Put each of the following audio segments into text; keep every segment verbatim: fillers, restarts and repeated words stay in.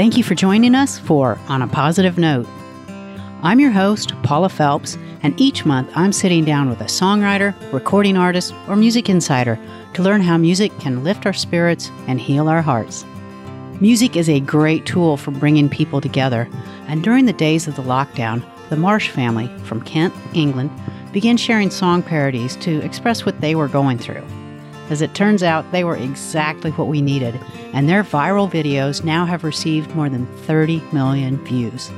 Thank you for joining us for On a Positive Note. I'm your host, Paula Phelps, and each month I'm sitting down with a songwriter, recording artist, or music insider to learn how music can lift our spirits and heal our hearts. Music is a great tool for bringing people together, and during the days of the lockdown, the Marsh family from Kent, England, began sharing song parodies to express what they were going through. As it turns out, they were exactly what we needed, and their viral videos now have received more than thirty million views.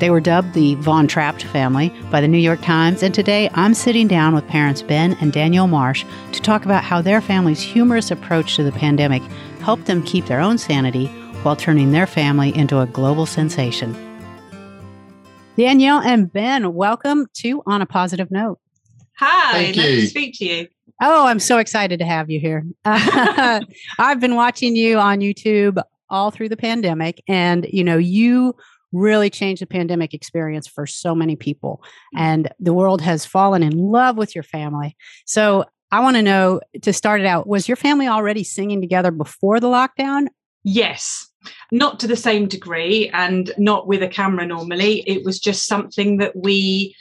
They were dubbed the Von Trapp family by the New York Times, and today I'm sitting down with parents Ben and Danielle Marsh to talk about how their family's humorous approach to the pandemic helped them keep their own sanity while turning their family into a global sensation. Danielle and Ben, welcome to On a Positive Note. Hi, Thank nice you. to speak to you. Oh, I'm so excited to have you here. Uh, I've been watching you on YouTube all through the pandemic, and you know, you really changed the pandemic experience for so many people, and the world has fallen in love with your family. So I want to know, to start it out, was your family already singing together before the lockdown? Yes. Not to the same degree and not with a camera normally. It was just something that we...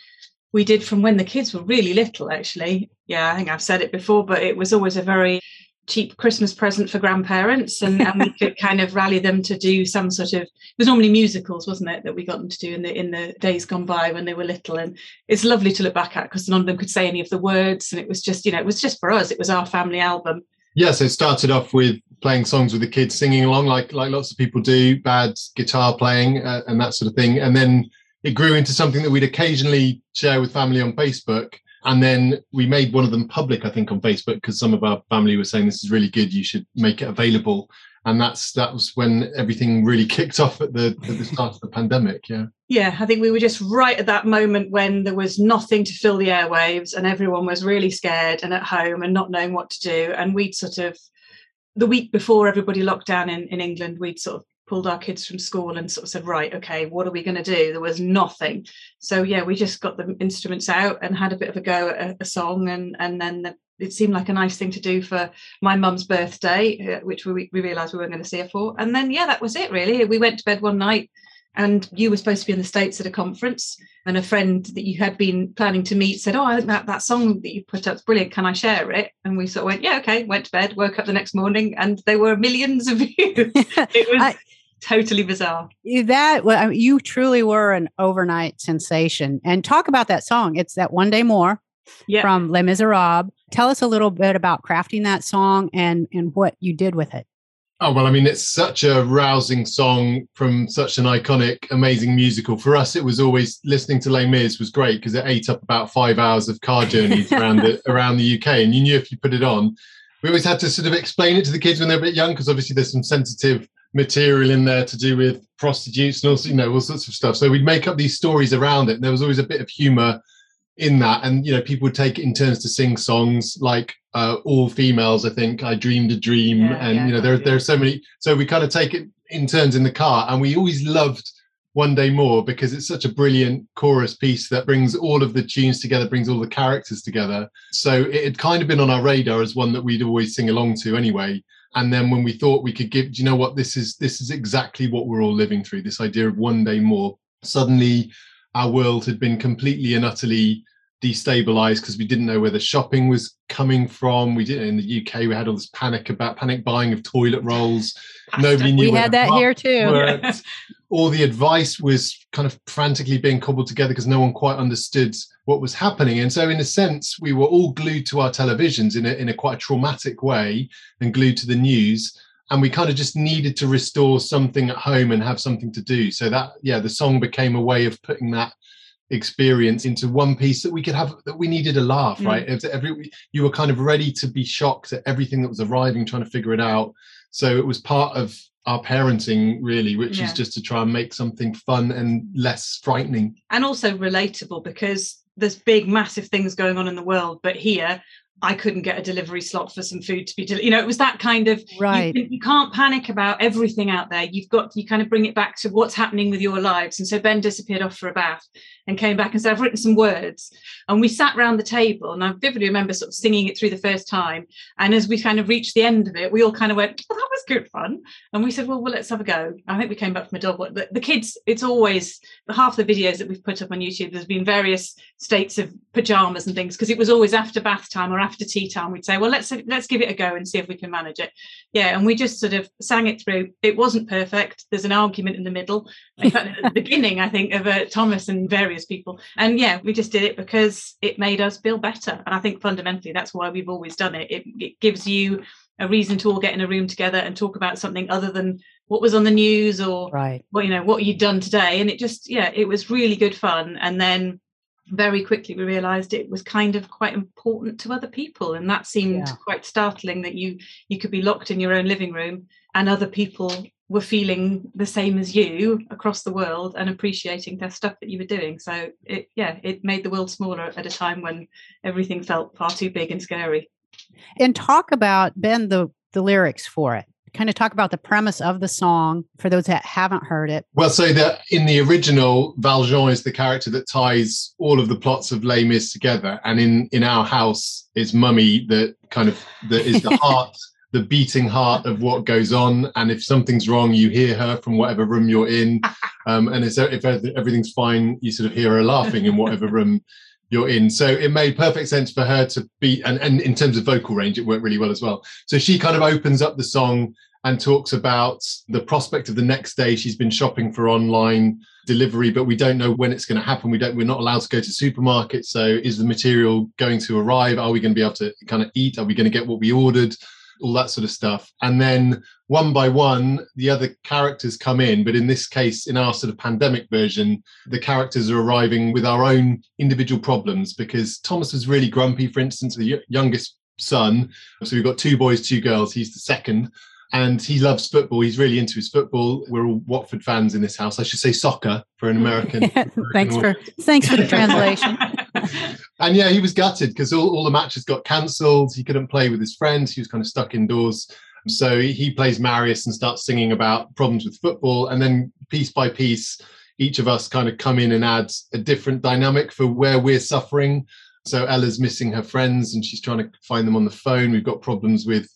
We did from when the kids were really little, actually. Yeah, I think I've said it before, but it was always a very cheap Christmas present for grandparents, and, and we could kind of rally them to do some sort of, it was normally musicals, wasn't it, that we got them to do in the in the days gone by when they were little. And it's lovely to look back at because none of them could say any of the words. And it was just, you know, it was just for us. It was our family album. Yes, it started off with playing songs with the kids, singing along like, like lots of people do, bad guitar playing uh, and that sort of thing. And then it grew into something that we'd occasionally share with family on Facebook. And then we made one of them public, I think, on Facebook, because some of our family were saying, this is really good, you should make it available. And that's that was when everything really kicked off at the, at the start of the pandemic. Yeah. Yeah, I think we were just right at that moment when there was nothing to fill the airwaves and everyone was really scared and at home and not knowing what to do. And we'd sort of, the week before everybody locked down in, in England, we'd sort of pulled our kids from school and sort of said, right, okay, what are we going to do? There was nothing. So yeah, we just got the instruments out and had a bit of a go at a, a song, and and then the, it seemed like a nice thing to do for my mum's birthday, which we, we realised we weren't going to see her for. And then yeah, that was it really. We went to bed one night, and you were supposed to be in the States at a conference, and a friend that you had been planning to meet said, oh, I think that, that song that you put up is brilliant. Can I share it? And we sort of went, yeah, okay. Went to bed, woke up the next morning, and there were millions of views. It was I- totally bizarre. That well, I mean, you truly were an overnight sensation. And talk about that song. It's that One Day More, yep, from Les Miserables. Tell us a little bit about crafting that song and, and what you did with it. Oh, well, I mean, it's such a rousing song from such an iconic, amazing musical. For us, it was always, listening to Les Mis was great because it ate up about five hours of car journeys around the around the U K. And you knew if you put it on, we always had to sort of explain it to the kids when they're a bit young, because obviously there's some sensitive material in there to do with prostitutes and also, you know, all sorts of stuff. So we'd make up these stories around it, and there was always a bit of humor in that. And you know, people would take it in turns to sing songs like uh, All Females, I think, I Dreamed a Dream, yeah, and yeah, you know, there, there are so many. So we kind of take it in turns in the car, and we always loved One Day More because it's such a brilliant chorus piece that brings all of the tunes together, brings all the characters together. So it had kind of been on our radar as one that we'd always sing along to anyway. And then when we thought we could give, do you know what, this is this is exactly what we're all living through, this idea of one day more. Suddenly our world had been completely and utterly destabilized because we didn't know where the shopping was coming from. We didn't, in the U K, we had all this panic about panic buying of toilet rolls. Nobody knew. We had that here too. All the advice was kind of frantically being cobbled together because no one quite understood what was happening. And so in a sense, we were all glued to our televisions in a, in a quite a traumatic way, and glued to the news. And we kind of just needed to restore something at home and have something to do. So that, yeah, the song became a way of putting that experience into one piece that we could have, that we needed a laugh, right? Mm. Every, you were kind of ready to be shocked at everything that was arriving, trying to figure it out. So it was part of our parenting really, which yeah. is just to try and make something fun and less frightening. And also relatable, because there's big, massive things going on in the world, but here I couldn't get a delivery slot for some food to be, del- you know, it was that kind of, right. You, you can't panic about everything out there. You've got, you kind of bring it back to what's happening with your lives. And so Ben disappeared off for a bath and came back and said, I've written some words. And we sat round the table, and I vividly remember sort of singing it through the first time. And as we kind of reached the end of it, we all kind of went, well, that was was good fun. And we said, well, well, let's have a go. I think we came back from a dog walk. The, the kids, it's always half the videos that we've put up on YouTube, there's been various states of pajamas and things, because it was always after bath time or after tea time. We'd say, well, let's let's give it a go and see if we can manage it. Yeah, and we just sort of sang it through. It wasn't perfect. There's an argument in the middle. In fact, at the beginning, I think, of uh, Thomas and various people. And yeah, we just did it because it made us feel better. And I think fundamentally, that's why we've always done it. It, it gives you a reason to all get in a room together and talk about something other than what was on the news or right. Well, you know, what you'd done today. And it just, yeah, it was really good fun. And then very quickly we realized it was kind of quite important to other people. And that seemed yeah. quite startling, that you you could be locked in your own living room and other people were feeling the same as you across the world and appreciating their stuff that you were doing. So it, yeah, it made the world smaller at a time when everything felt far too big and scary. And talk about, Ben, the, the lyrics for it. Kind of talk about the premise of the song for those that haven't heard it. Well, so that in the original, Valjean is the character that ties all of the plots of Les Mis together. And in, in our house, it's Mummy that kind of that is the heart, the beating heart of what goes on. And if something's wrong, you hear her from whatever room you're in. Um, and it's, if everything's fine, you sort of hear her laughing in whatever room you're in. So it made perfect sense for her to be, and, and in terms of vocal range, it worked really well as well. So she kind of opens up the song and talks about the prospect of the next day. She's been shopping for online delivery, but we don't know when it's going to happen. We don't, we're not allowed to go to supermarkets. So is the material going to arrive? Are we going to be able to kind of eat? Are we going to get what we ordered? All that sort of stuff. And then one by one, the other characters come in. But in this case, in our sort of pandemic version, the characters are arriving with our own individual problems, because Thomas was really grumpy, for instance, the youngest son. So we've got two boys, two girls. He's the second. And he loves football. He's really into his football. We're all Watford fans in this house. I should say soccer for an American. American thanks for thanks for the translation. And yeah, he was gutted because all, all the matches got cancelled. He couldn't play with his friends. He was kind of stuck indoors. So he, he plays Marius and starts singing about problems with football. And then piece by piece, each of us kind of come in and add a different dynamic for where we're suffering. So Ella's missing her friends and she's trying to find them on the phone. We've got problems with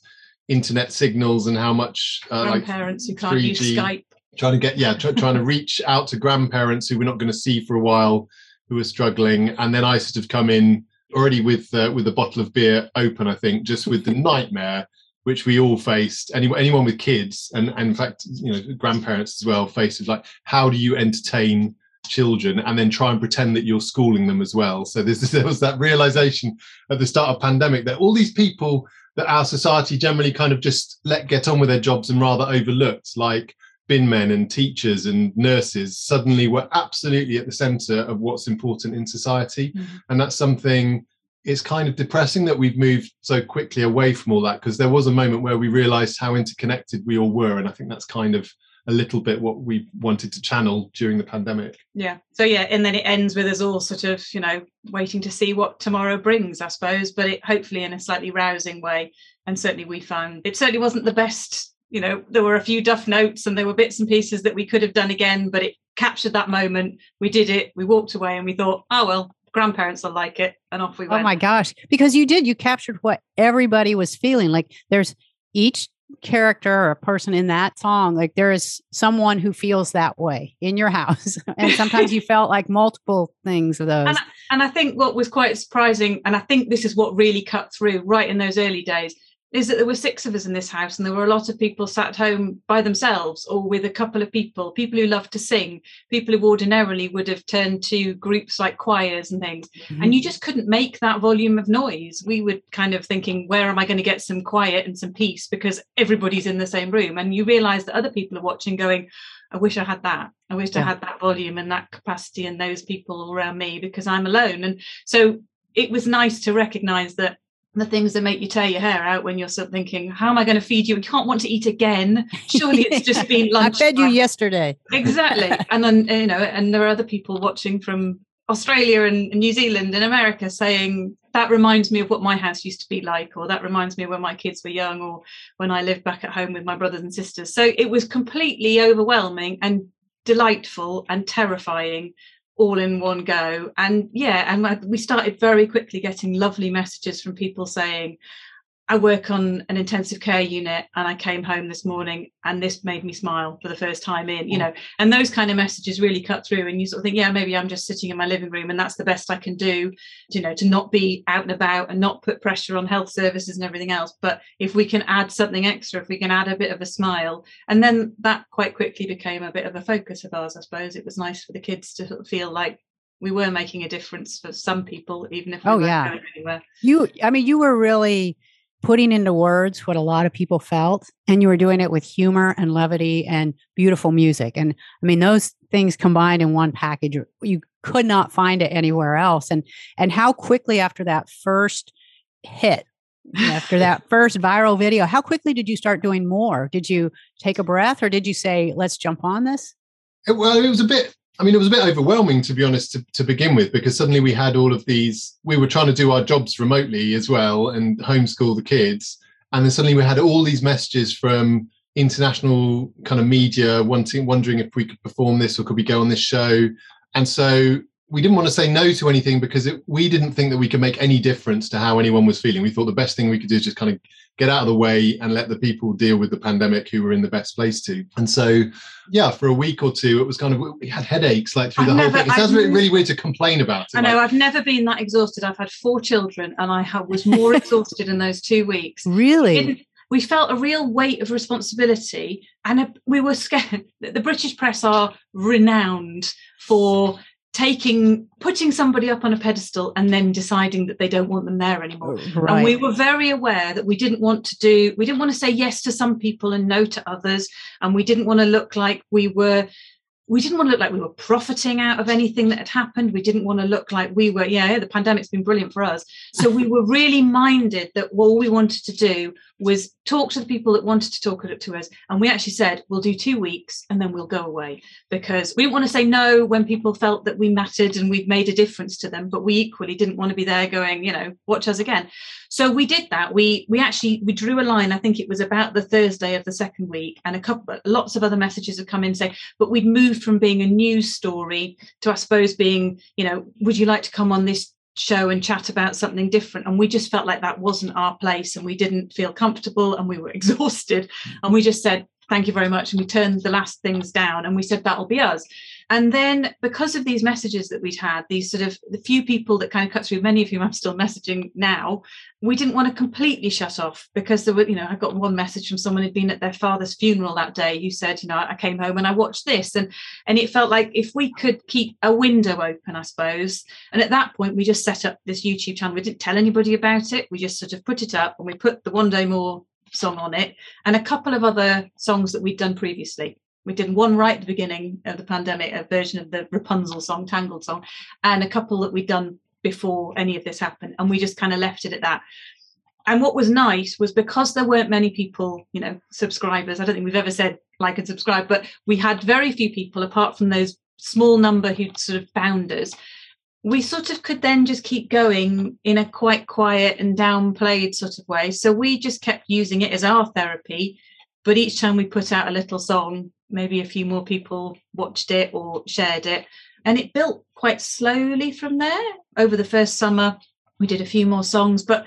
internet signals and how much uh, grandparents like who can't three G, use Skype, trying to get yeah try, trying to reach out to grandparents who we're not going to see for a while, who are struggling. And then I sort of come in already with uh, with a bottle of beer open, I think, just with the nightmare which we all faced, anyone anyone with kids and, and in fact, you know, grandparents as well, faced with, like, how do you entertain children and then try and pretend that you're schooling them as well? So this there was that realization at the start of pandemic that all these people that our society generally kind of just let get on with their jobs and rather overlooked, like bin men and teachers and nurses, suddenly were absolutely at the centre of what's important in society. Mm-hmm. And that's something, it's kind of depressing that we've moved so quickly away from all that, because there was a moment where we realised how interconnected we all were. And I think that's kind of a little bit what we wanted to channel during the pandemic. Yeah. So, yeah. And then it ends with us all sort of, you know, waiting to see what tomorrow brings, I suppose, but it hopefully in a slightly rousing way. And certainly we found it certainly wasn't the best, you know, there were a few duff notes and there were bits and pieces that we could have done again, but it captured that moment. We did it. We walked away and we thought, oh, well, grandparents will like it. And off we went. Oh my gosh. Because you did, you captured what everybody was feeling. Like there's each character or a person in that song, like there is someone who feels that way in your house. And sometimes you felt like multiple things of those. And I, and I think what was quite surprising, and I think this is what really cut through right in those early days, is that there were six of us in this house and there were a lot of people sat at home by themselves or with a couple of people, people who loved to sing, people who ordinarily would have turned to groups like choirs and things. Mm-hmm. And you just couldn't make that volume of noise. We were kind of thinking, where am I going to get some quiet and some peace? Because everybody's in the same room. And you realise that other people are watching going, I wish I had that. I wish yeah. I had that volume and that capacity and those people all around me, because I'm alone. And so it was nice to recognise that the things that make you tear your hair out when you're still thinking, how am I going to feed you? You can't want to eat again. Surely it's just been lunch. I fed you yesterday. Exactly. And then, you know, and there are other people watching from Australia and New Zealand and America saying, that reminds me of what my house used to be like, or that reminds me of when my kids were young, or when I lived back at home with my brothers and sisters. So it was completely overwhelming and delightful and terrifying, all in one go. And yeah, and we started very quickly getting lovely messages from people saying, I work on an intensive care unit, and I came home this morning and this made me smile for the first time in, you know, and those kind of messages really cut through, and you sort of think, yeah, maybe I'm just sitting in my living room and that's the best I can do, you know, to not be out and about and not put pressure on health services and everything else. But if we can add something extra, if we can add a bit of a smile, and then that quite quickly became a bit of a focus of ours, I suppose. It was nice for the kids to sort of feel like we were making a difference for some people, even if we oh, weren't yeah. going anywhere. You, I mean, you were really putting into words what a lot of people felt, and you were doing it with humor and levity and beautiful music. And I mean, those things combined in one package, you could not find it anywhere else. And, and how quickly after that first hit, after that first viral video, how quickly did you start doing more? Did you take a breath, or did you say, let's jump on this? Well, it was a bit, I mean, it was a bit overwhelming, to be honest, to, to begin with, because suddenly we had all of these, we were trying to do our jobs remotely as well and homeschool the kids. And then suddenly we had all these messages from international kind of media wanting, wondering if we could perform this, or could we go on this show? And so we didn't want to say no to anything, because it, we didn't think that we could make any difference to how anyone was feeling. We thought the best thing we could do is just kind of get out of the way and let the people deal with the pandemic who were in the best place to. And so, yeah, for a week or two, it was kind of, we had headaches like through I've the never, whole thing. It sounds really, really weird to complain about it. I know, like, I've never been that exhausted. I've had four children, and I have, was more exhausted in those two weeks. Really? In, we felt a real weight of responsibility, and a, we were scared. The British press are renowned for taking, putting somebody up on a pedestal and then deciding that they don't want them there anymore. Right. And we were very aware that we didn't want to do, we didn't want to say yes to some people and no to others. And we didn't want to look like we were, we didn't want to look like we were profiting out of anything that had happened. We didn't want to look like we were, yeah, the pandemic's been brilliant for us. So we were really minded that all we wanted to do was talk to the people that wanted to talk to us. And we actually said, we'll do two weeks and then we'll go away, because we didn't want to say no when people felt that we mattered and we've made a difference to them. But we equally didn't want to be there going, you know, watch us again. So we did that. We we actually, we drew a line. I think it was about the Thursday of the second week, and a couple, lots of other messages have come in saying, but we'd moved from being a news story to, I suppose, being, you know, would you like to come on this show and chat about something different? And we just felt like that wasn't our place, and we didn't feel comfortable, and we were exhausted, and we just said thank you very much, and we turned the last things down, and we said that'll be us. And then, because of these messages that we'd had, these sort of the few people that kind of cut through, many of whom I'm still messaging now, we didn't want to completely shut off, because there were, you know, I got one message from someone who'd been at their father's funeral that day who said, you know, I came home and I watched this, and and it felt like if we could keep a window open, I suppose. And at that point, we just set up this YouTube channel. We didn't tell anybody about it. We just sort of put it up, and we put the One Day More song on it, and a couple of other songs that we'd done previously. We did one right at the beginning of the pandemic, a version of the Rapunzel song, Tangled song, and a couple that we'd done before any of this happened. And we just kind of left it at that. And what was nice was, because there weren't many people, you know, subscribers, I don't think we've ever said like and subscribe, but we had very few people apart from those small number who'd sort of found us. We sort of could then just keep going in a quite quiet and downplayed sort of way. So we just kept using it as our therapy. But each time we put out a little song, maybe a few more people watched it or shared it. And it built quite slowly from there. Over the first summer, we did a few more songs. But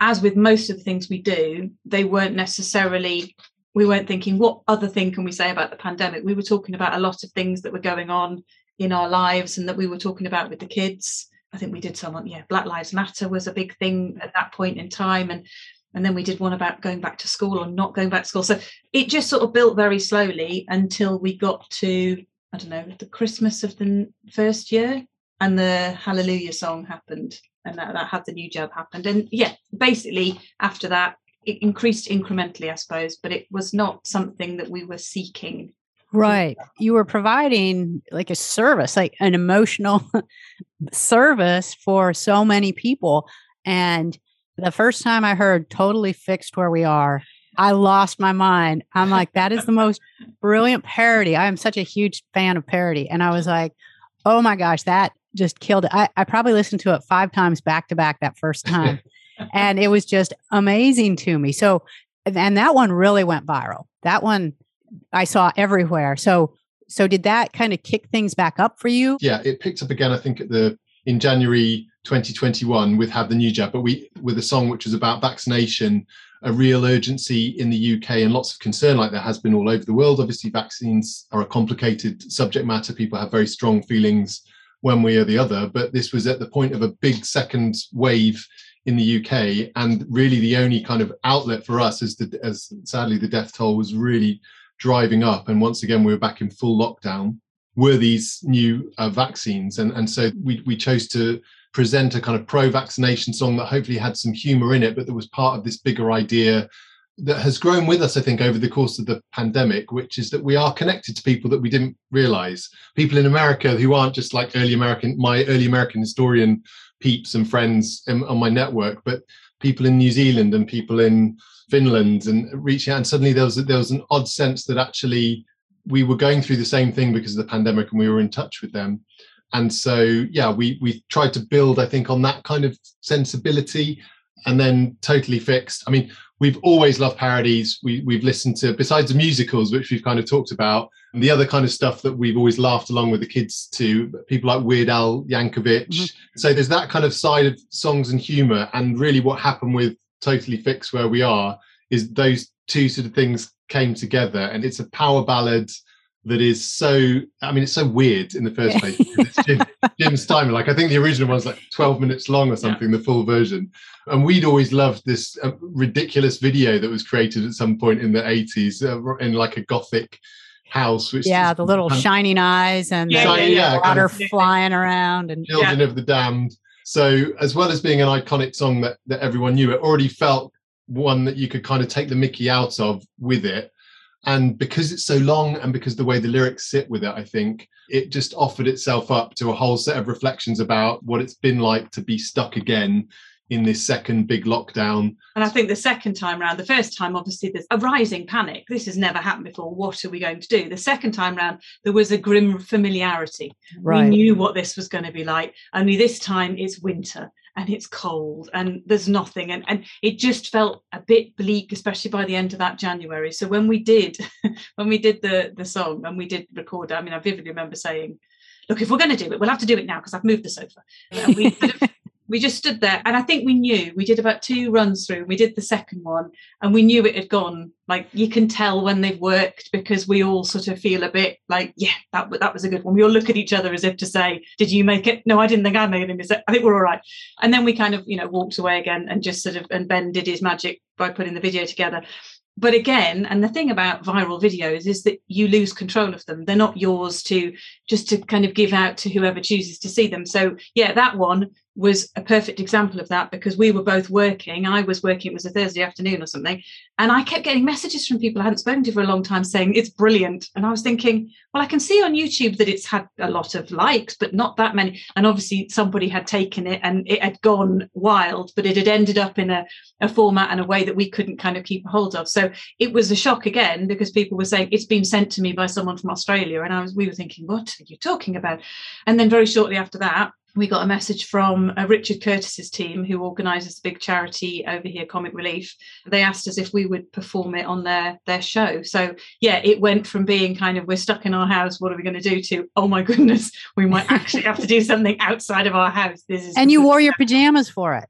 as with most of the things we do, they weren't necessarily, we weren't thinking, what other thing can we say about the pandemic? We were talking about a lot of things that were going on in our lives and that we were talking about with the kids. I think we did some on, yeah, Black Lives Matter was a big thing at that point in time. And And then we did one about going back to school or not going back to school. So it just sort of built very slowly until we got to, I don't know, the Christmas of the first year, and the Hallelujah song happened, and that, that Have the New Jab happened. And yeah, basically after that, it increased incrementally, I suppose, but it was not something that we were seeking. Right. You were providing like a service, like an emotional service for so many people. And the first time I heard Totally Fixed Where We Are, I lost my mind. I'm like, that is the most brilliant parody. I am such a huge fan of parody. And I was like, oh my gosh, that just killed it. I, I probably listened to it five times back to back that first time. And it was just amazing to me. So, and that one really went viral. That one I saw everywhere. So, so did that kind of kick things back up for you? Yeah, it picked up again, I think, at the in January twenty twenty-one with Have the New Jab, but we with a song which was about vaccination, a real urgency in the U K and lots of concern like there has been all over the world. Obviously, vaccines are a complicated subject matter. People have very strong feelings one way or the other, but this was at the point of a big second wave in the U K, and really the only kind of outlet for us is the, as sadly the death toll was really driving up, and once again we were back in full lockdown, were these new uh, vaccines, and and so we we chose to present a kind of pro-vaccination song that hopefully had some humour in it, but that was part of this bigger idea that has grown with us, I think, over the course of the pandemic, which is that we are connected to people that we didn't realise. People in America who aren't just like early American, my early American historian peeps and friends in, on my network, but people in New Zealand and people in Finland, and reaching out. And suddenly there was, there was an odd sense that actually we were going through the same thing because of the pandemic and we were in touch with them. And so, yeah, we we tried to build, I think, on that kind of sensibility, and then Totally Fixed. I mean, we've always loved parodies. We, we've listened to, besides the musicals, which we've kind of talked about, and the other kind of stuff that we've always laughed along with the kids to, people like Weird Al Yankovic. Mm-hmm. So there's that kind of side of songs and humour. And really what happened with Totally Fixed Where We Are is those two sort of things came together. And it's a power ballad that is so, I mean, it's so weird in the first place. It's Jim, Jim Steinman. Like, I think the original one's like twelve minutes long or something, yeah. The full version. And we'd always loved this uh, ridiculous video that was created at some point in the eighties uh, in like a gothic house. Which yeah, the little shining eyes and yeah, the shiny, yeah, water kind of flying around. And Children yeah. of the Damned. So as well as being an iconic song that, that everyone knew, it already felt one that you could kind of take the mickey out of with it. And because it's so long and because the way the lyrics sit with it, I think it just offered itself up to a whole set of reflections about what it's been like to be stuck again in this second big lockdown. And I think the second time round, the first time, obviously, there's a rising panic. This has never happened before. What are we going to do? The second time round, there was a grim familiarity. Right. We knew what this was going to be like. Only this time it's winter and it's cold and there's nothing. And, and it just felt a bit bleak, especially by the end of that January. So when we did, when we did the, the song and we did record it, I mean, I vividly remember saying, look, if we're going to do it, we'll have to do it now because I've moved the sofa. And we we just stood there, and I think we knew. We did about two runs through. We did the second one, and we knew it had gone. Like, you can tell when they've worked, because we all sort of feel a bit like, yeah, that that was a good one. We all look at each other as if to say, did you make it? No, I didn't think I made a mistake. I think we're all right. And then we kind of, you know, walked away again, and just sort of, and Ben did his magic by putting the video together. But again, and the thing about viral videos is that you lose control of them. They're not yours to just to kind of give out to whoever chooses to see them. So, yeah, that one was a perfect example of that, because we were both working. I was working. It was a Thursday afternoon or something. And I kept getting messages from people I hadn't spoken to for a long time saying it's brilliant. And I was thinking, well, I can see on YouTube that it's had a lot of likes, but not that many. And obviously somebody had taken it and it had gone wild, but it had ended up in a, a format and a way that we couldn't kind of keep a hold of. So it was a shock again, because people were saying it's been sent to me by someone from Australia. And I was, we were thinking, what are you talking about? And then very shortly after that, we got a message from uh, Richard Curtis's team, who organises the big charity over here, Comic Relief. They asked us if we would perform it on their, their show. So, yeah, it went from being kind of, we're stuck in our house, what are we going to do, to, oh, my goodness, we might actually have to do something outside of our house. This is and you wore your pajamas for it.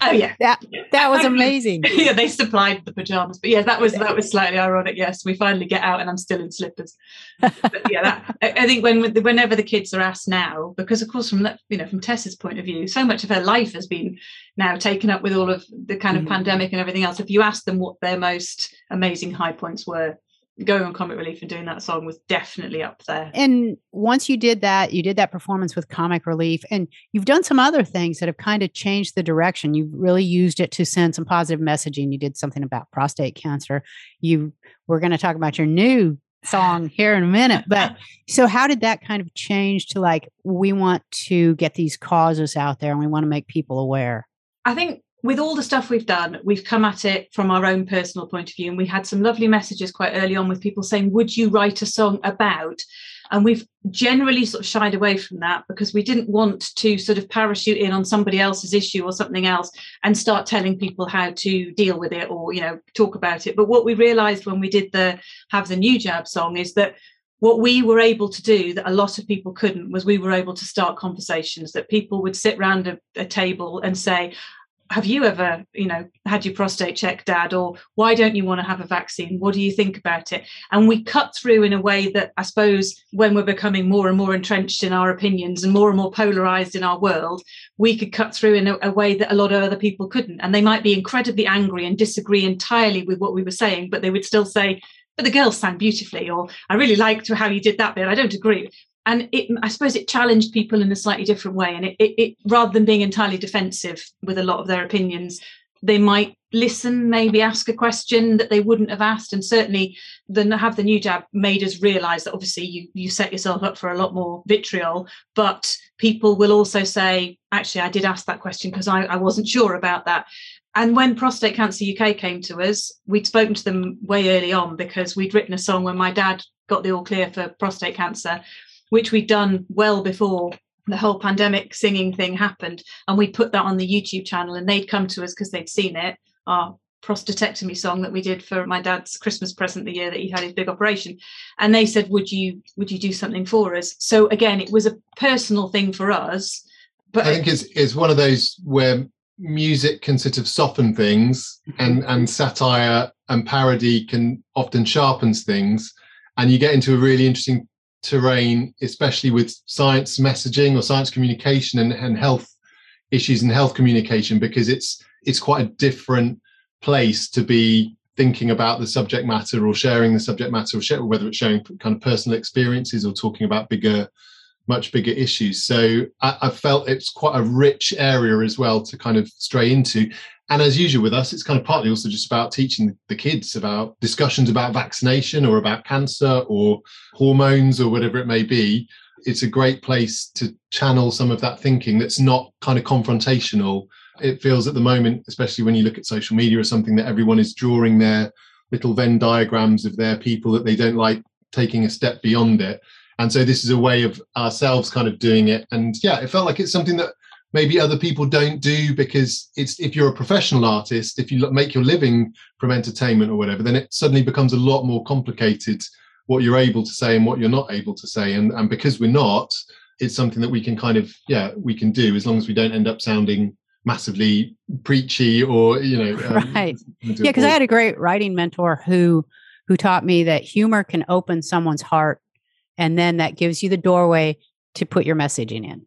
Oh yeah, that that was amazing. Yeah, they supplied the pajamas, but yeah, that was that was slightly ironic. Yes, we finally get out, and I'm still in slippers. But yeah, that, I, I think when whenever the kids are asked now, because of course from that, you know, from Tess's point of view, so much of her life has been now taken up with all of the kind of mm-hmm. pandemic and everything else. If you ask them what their most amazing high points were, going on Comic Relief and doing that song was definitely up there. And once you did that, you did that performance with Comic Relief, and you've done some other things that have kind of changed the direction. You've really used it to send some positive messaging. You did something about prostate cancer. You were going to talk about your new song here in a minute. But so how did that kind of change to like, we want to get these causes out there and we want to make people aware? I think with all the stuff we've done, we've come at it from our own personal point of view. And we had some lovely messages quite early on with people saying, would you write a song about? And we've generally sort of shied away from that, because we didn't want to sort of parachute in on somebody else's issue or something else and start telling people how to deal with it or, you know, talk about it. But what we realized when we did the Have the New Jab song is that what we were able to do that a lot of people couldn't was we were able to start conversations that people would sit round a, a table and say, have you ever, you know, had your prostate checked, Dad? Or why don't you want to have a vaccine? What do you think about it? And we cut through in a way that I suppose when we're becoming more and more entrenched in our opinions and more and more polarised in our world, we could cut through in a, a way that a lot of other people couldn't. And they might be incredibly angry and disagree entirely with what we were saying, but they would still say, but the girls sang beautifully, or I really liked how you did that bit, I don't agree. And it, I suppose it challenged people in a slightly different way. And it, it, it, rather than being entirely defensive with a lot of their opinions, they might listen, maybe ask a question that they wouldn't have asked. And certainly then Have the New Jab made us realise that obviously you, you set yourself up for a lot more vitriol, but people will also say, actually, I did ask that question because I, I wasn't sure about that. And when Prostate Cancer U K came to us, we'd spoken to them way early on because we'd written a song when my dad got the all clear for prostate cancer, which we'd done well before the whole pandemic singing thing happened. And we put that on the YouTube channel, and they'd come to us because they'd seen it, our prostatectomy song that we did for my dad's Christmas present the year that he had his big operation. And they said, would you, would you do something for us? So again, it was a personal thing for us. But I think it's, it's one of those where music can sort of soften things, and, and satire and parody can often sharpen things. And you get into a really interesting terrain, especially with science messaging or science communication and, and health issues and health communication, because it's it's quite a different place to be thinking about the subject matter or sharing the subject matter, or share, whether it's sharing kind of personal experiences or talking about bigger, much bigger issues. So I, I felt it's quite a rich area as well to kind of stray into. And as usual with us, it's kind of partly also just about teaching the kids about discussions about vaccination or about cancer or hormones or whatever it may be. It's a great place to channel some of that thinking that's not kind of confrontational. It feels at the moment, especially when you look at social media or something, that everyone is drawing their little Venn diagrams of their people that they don't like, taking a step beyond it. And so this is a way of ourselves kind of doing it. And yeah, it felt like it's something that maybe other people don't do, because it's, if you're a professional artist, if you make your living from entertainment or whatever, then it suddenly becomes a lot more complicated what you're able to say and what you're not able to say. And, and because we're not, it's something that we can kind of, yeah, we can do, as long as we don't end up sounding massively preachy or, you know. Um, right. Yeah, because I had a great writing mentor who who taught me that humor can open someone's heart, and then that gives you the doorway to put your messaging in.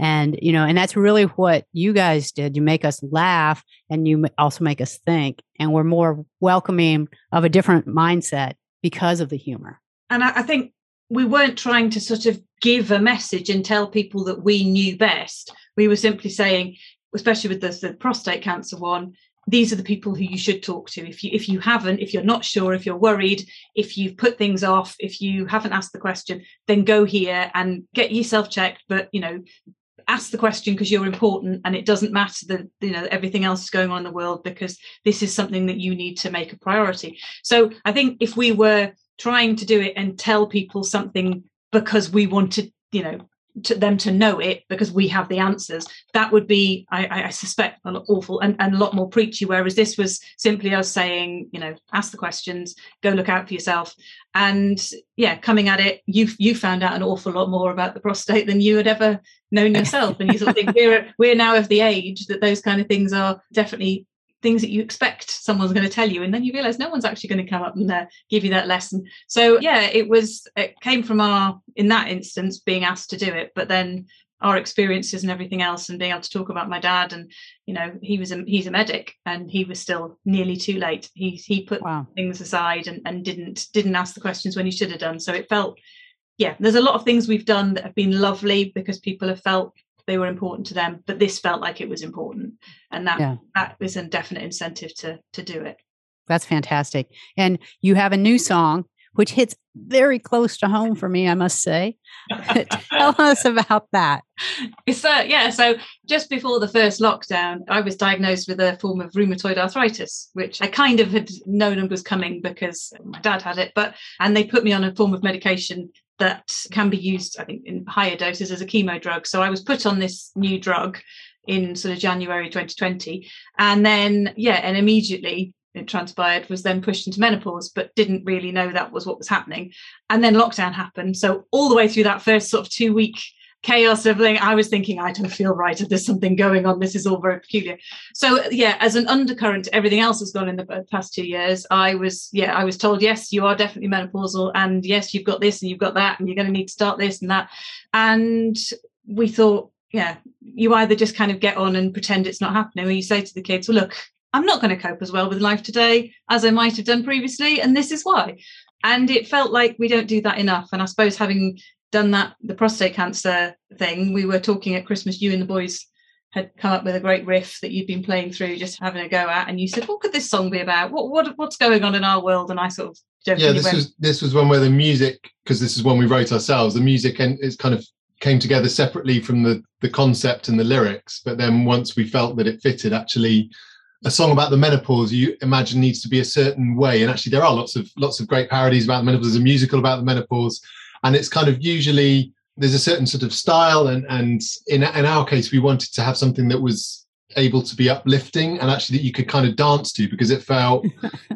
And, you know, and that's really what you guys did. You make us laugh, and you also make us think, and we're more welcoming of a different mindset because of the humor. And I think we weren't trying to sort of give a message and tell people that we knew best. We were simply saying, especially with the, the prostate cancer one, these are the people who you should talk to. If you if you haven't, if you're not sure, if you're worried, if you've put things off, if you haven't asked the question, then go here and get yourself checked. But, you know, ask the question because you're important, and it doesn't matter that, you know, everything else is going on in the world, because this is something that you need to make a priority. So I think if we were trying to do it and tell people something because we wanted, you know, to them to know it because we have the answers, that would be, I, I suspect, a lot awful and, and a lot more preachy, whereas this was simply us saying, you know, ask the questions, go look out for yourself. And yeah, coming at it, you you found out an awful lot more about the prostate than you had ever known yourself. And you sort of think, we're, we're now of the age that those kind of things are definitely things that you expect someone's going to tell you, and then you realize no one's actually going to come up and uh, give you that lesson. So yeah, it was, it came from our, in that instance, being asked to do it, but then our experiences and everything else, and being able to talk about my dad. And, you know, he was a, he's a medic, and he was still nearly too late. He he put wow. things aside and, and didn't didn't ask the questions when he should have done. So it felt, yeah, there's a lot of things we've done that have been lovely because people have felt they were important to them, but this felt like it was important, and that yeah. that is a definite incentive to to do it. That's fantastic. And you have a new song which hits very close to home for me, I must say. Tell us about that. So yeah, so just before the first lockdown, I was diagnosed with a form of rheumatoid arthritis, which I kind of had known was coming because my dad had it, but and they put me on a form of medication that can be used, I think, in higher doses as a chemo drug. So I was put on this new drug in sort of January twenty twenty. And then, yeah, and immediately it transpired, was then pushed into menopause, but didn't really know that was what was happening. And then lockdown happened. So all the way through that first sort of two week chaos of thing, I was thinking, I don't feel right. There's something going on. This is all very peculiar. So yeah, as an undercurrent to everything else has gone in the past two years, I was, yeah, I was told, yes, you are definitely menopausal, and yes, you've got this and you've got that, and you're going to need to start this and that. And we thought, yeah, you either just kind of get on and pretend it's not happening, or you say to the kids, well, look, I'm not going to cope as well with life today as I might have done previously, and this is why. And it felt like we don't do that enough. And I suppose having done that, the prostate cancer thing, we were talking at Christmas, you and the boys had come up with a great riff that you'd been playing through, just having a go at, and you said, what could this song be about? What, what what's going on in our world? And I sort of jokingly yeah, this went, was this was one where the music, because this is one we wrote ourselves, the music and it's kind of came together separately from the the concept and the lyrics, but then once we felt that it fitted, actually a song about the menopause you imagine needs to be a certain way, and actually there are lots of lots of great parodies about the menopause. There's a musical about the menopause, and it's kind of usually there's a certain sort of style, and and in in our case we wanted to have something that was able to be uplifting and actually that you could kind of dance to, because it felt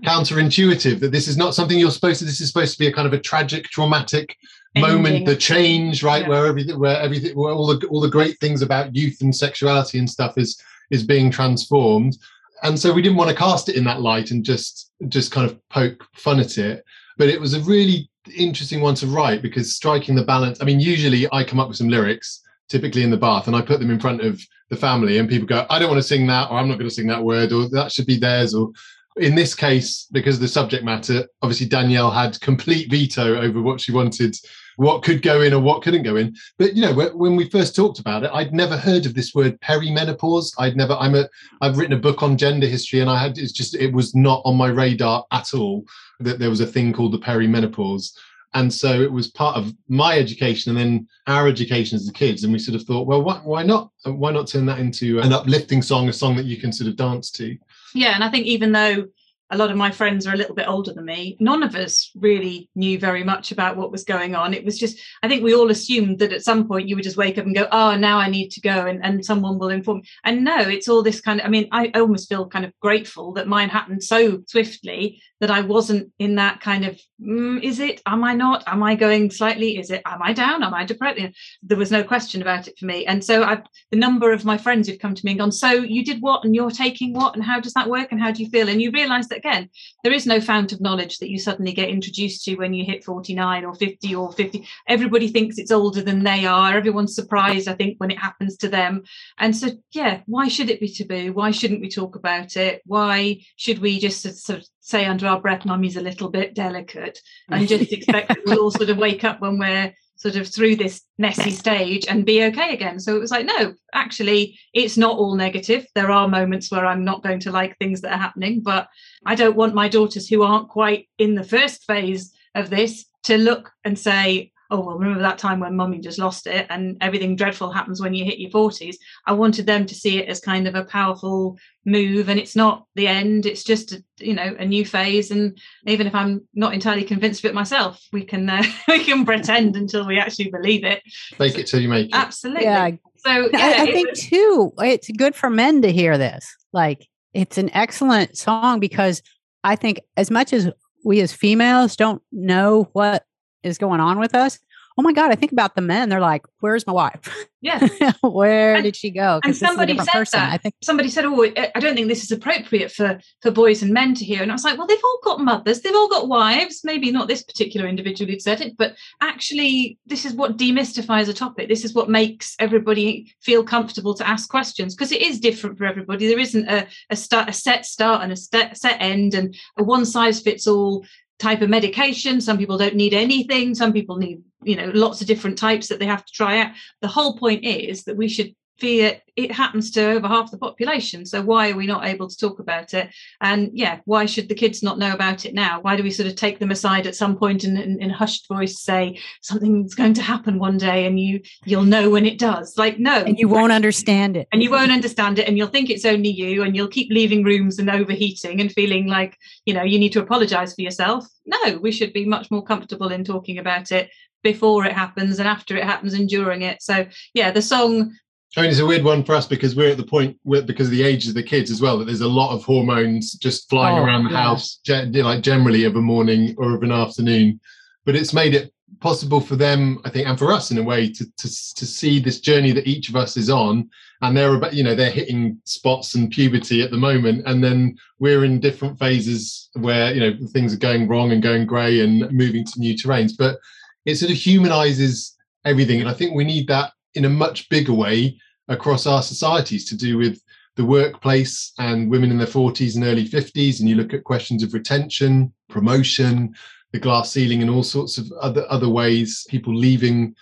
counterintuitive that this is not something you're supposed to, this is supposed to be a kind of a tragic, traumatic ending moment, the change, right? Yeah. Where everything, where everything, where all the all the great things about youth and sexuality and stuff is is being transformed. And so we didn't want to cast it in that light and just just kind of poke fun at it. But it was a really interesting one to write, because striking the balance, I mean, usually I come up with some lyrics, typically in the bath, and I put them in front of the family and people go, I don't want to sing that, or I'm not going to sing that word, or that should be theirs. Or in this case, because of the subject matter, obviously Danielle had complete veto over what she wanted, what could go in or what couldn't go in. But, you know, when we first talked about it, I'd never heard of this word perimenopause. I'd never, I'm a, I've written a book on gender history, and I had, it's just, it was not on my radar at all that there was a thing called the perimenopause. And so it was part of my education and then our education as the kids. And we sort of thought, well, why, why not? Why not turn that into an uplifting song, a song that you can sort of dance to? Yeah. And I think even though a lot of my friends are a little bit older than me, none of us really knew very much about what was going on. It was just, I think we all assumed that at some point you would just wake up and go, oh, now I need to go and, and someone will inform me. And no, it's all this kind of, I mean, I almost feel kind of grateful that mine happened so swiftly that I wasn't in that kind of, mm, is it, am I not? Am I going slightly? Is it, am I down? Am I depressed? There was no question about it for me. And so I've, the number of my friends who've come to me and gone, so you did what, and you're taking what, and how does that work, and how do you feel? And you realise that, again, there is no fount of knowledge that you suddenly get introduced to when you hit forty-nine or fifty or fifty. Everybody thinks it's older than they are. Everyone's surprised, I think, when it happens to them. And so, yeah, why should it be taboo? Why shouldn't we talk about it? Why should we just sort of say under our breath, mummy's a little bit delicate, and just expect that we'll all sort of wake up when we're sort of through this messy stage and be okay again? So it was like, no, actually, it's not all negative. There are moments where I'm not going to like things that are happening, but I don't want my daughters, who aren't quite in the first phase of this, to look and say, oh, well, remember that time when mummy just lost it and everything dreadful happens when you hit your forties. I wanted them to see it as kind of a powerful move, and it's not the end. It's just, a, you know, a new phase. And even if I'm not entirely convinced of it myself, we can uh, we can pretend until we actually believe it. Make it till you make it. Absolutely. Yeah. So yeah, I, I think was- too, it's good for men to hear this. Like, it's an excellent song, because I think as much as we as females don't know what is going on with us, oh my God, I think about the men. They're like, where's my wife? Yeah. Where and, did she go? And somebody said person, that. I think. Somebody said, oh, I don't think this is appropriate for, for boys and men to hear. And I was like, well, they've all got mothers. They've all got wives. Maybe not this particular individual who'd said it, but actually this is what demystifies a topic. This is what makes everybody feel comfortable to ask questions, because it is different for everybody. There isn't a, a, start, a set start and a set, set end and a one size fits all type of medication. Some people don't need anything. Some people need, you know, lots of different types that they have to try out. The whole point is that we should fear it happens to over half the population. So why are we not able to talk about it? And yeah, why should the kids not know about it now? Why do we sort of take them aside at some point and in a hushed voice say something's going to happen one day and you you'll know when it does? Like, no. And you won't understand it. And you won't understand it. And you'll think it's only you, and you'll keep leaving rooms and overheating and feeling like, you know, you need to apologize for yourself. No, we should be much more comfortable in talking about it before it happens and after it happens and during it. So yeah, the song I mean, it's a weird one for us because we're at the point, because of the age of the kids as well, that there's a lot of hormones just flying oh, around the yeah. house, like generally of a morning or of an afternoon. But it's made it possible for them, I think, and for us in a way, to to to see this journey that each of us is on. And they're about, you know, they're hitting spots and puberty at the moment, and then we're in different phases where, you know, things are going wrong and going grey and moving to new terrains. But it sort of humanises everything, and I think we need that in a much bigger way across our societies, to do with the workplace and women in their forties and early fifties. And you look at questions of retention, promotion, the glass ceiling, and all sorts of other other ways, people leaving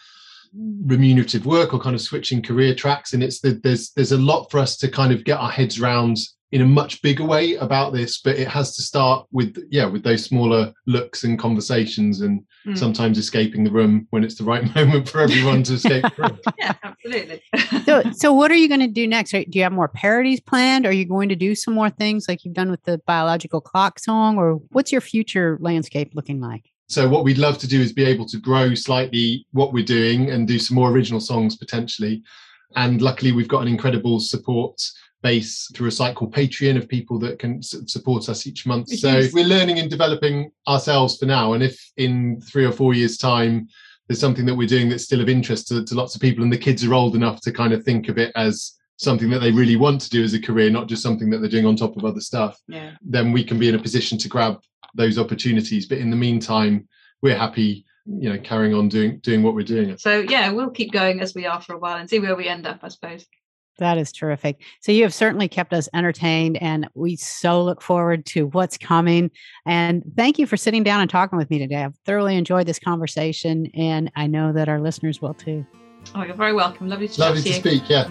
remunerative work or kind of switching career tracks. And it's the, there's there's a lot for us to kind of get our heads around in a much bigger way about this, but it has to start with, yeah, with those smaller looks and conversations, and mm. sometimes escaping the room when it's the right moment for everyone to escape the room. Yeah, absolutely. so, so what are you going to do next? Do you have more parodies planned? Are you going to do some more things like you've done with the biological clock song, or what's your future landscape looking like? So what we'd love to do is be able to grow slightly what we're doing and do some more original songs potentially. And luckily we've got an incredible support base through a site called Patreon of people that can support us each month. So we're learning and developing ourselves for now. And if in three or four years' time there's something that we're doing that's still of interest to, to lots of people, and the kids are old enough to kind of think of it as something that they really want to do as a career, not just something that they're doing on top of other stuff, yeah. then we can be in a position to grab those opportunities. But in the meantime, we're happy, you know, carrying on doing doing what we're doing. So yeah, we'll keep going as we are for a while and see where we end up, I suppose. That is terrific. So you have certainly kept us entertained, and we so look forward to what's coming. And thank you for sitting down and talking with me today. I've thoroughly enjoyed this conversation, and I know that our listeners will too. Oh, you're very welcome. Lovely to Lovely to, to speak, yeah.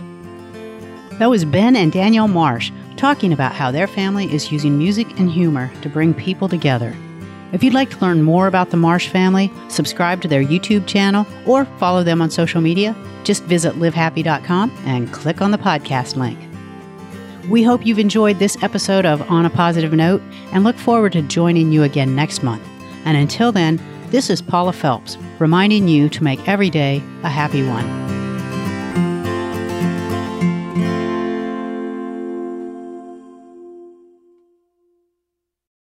That was Ben and Danielle Marsh talking about how their family is using music and humor to bring people together. If you'd like to learn more about the Marsh family, subscribe to their YouTube channel or follow them on social media. Just visit live happy dot com and click on the podcast link. We hope you've enjoyed this episode of On a Positive Note, and look forward to joining you again next month. And until then, this is Paula Phelps reminding you to make every day a happy one.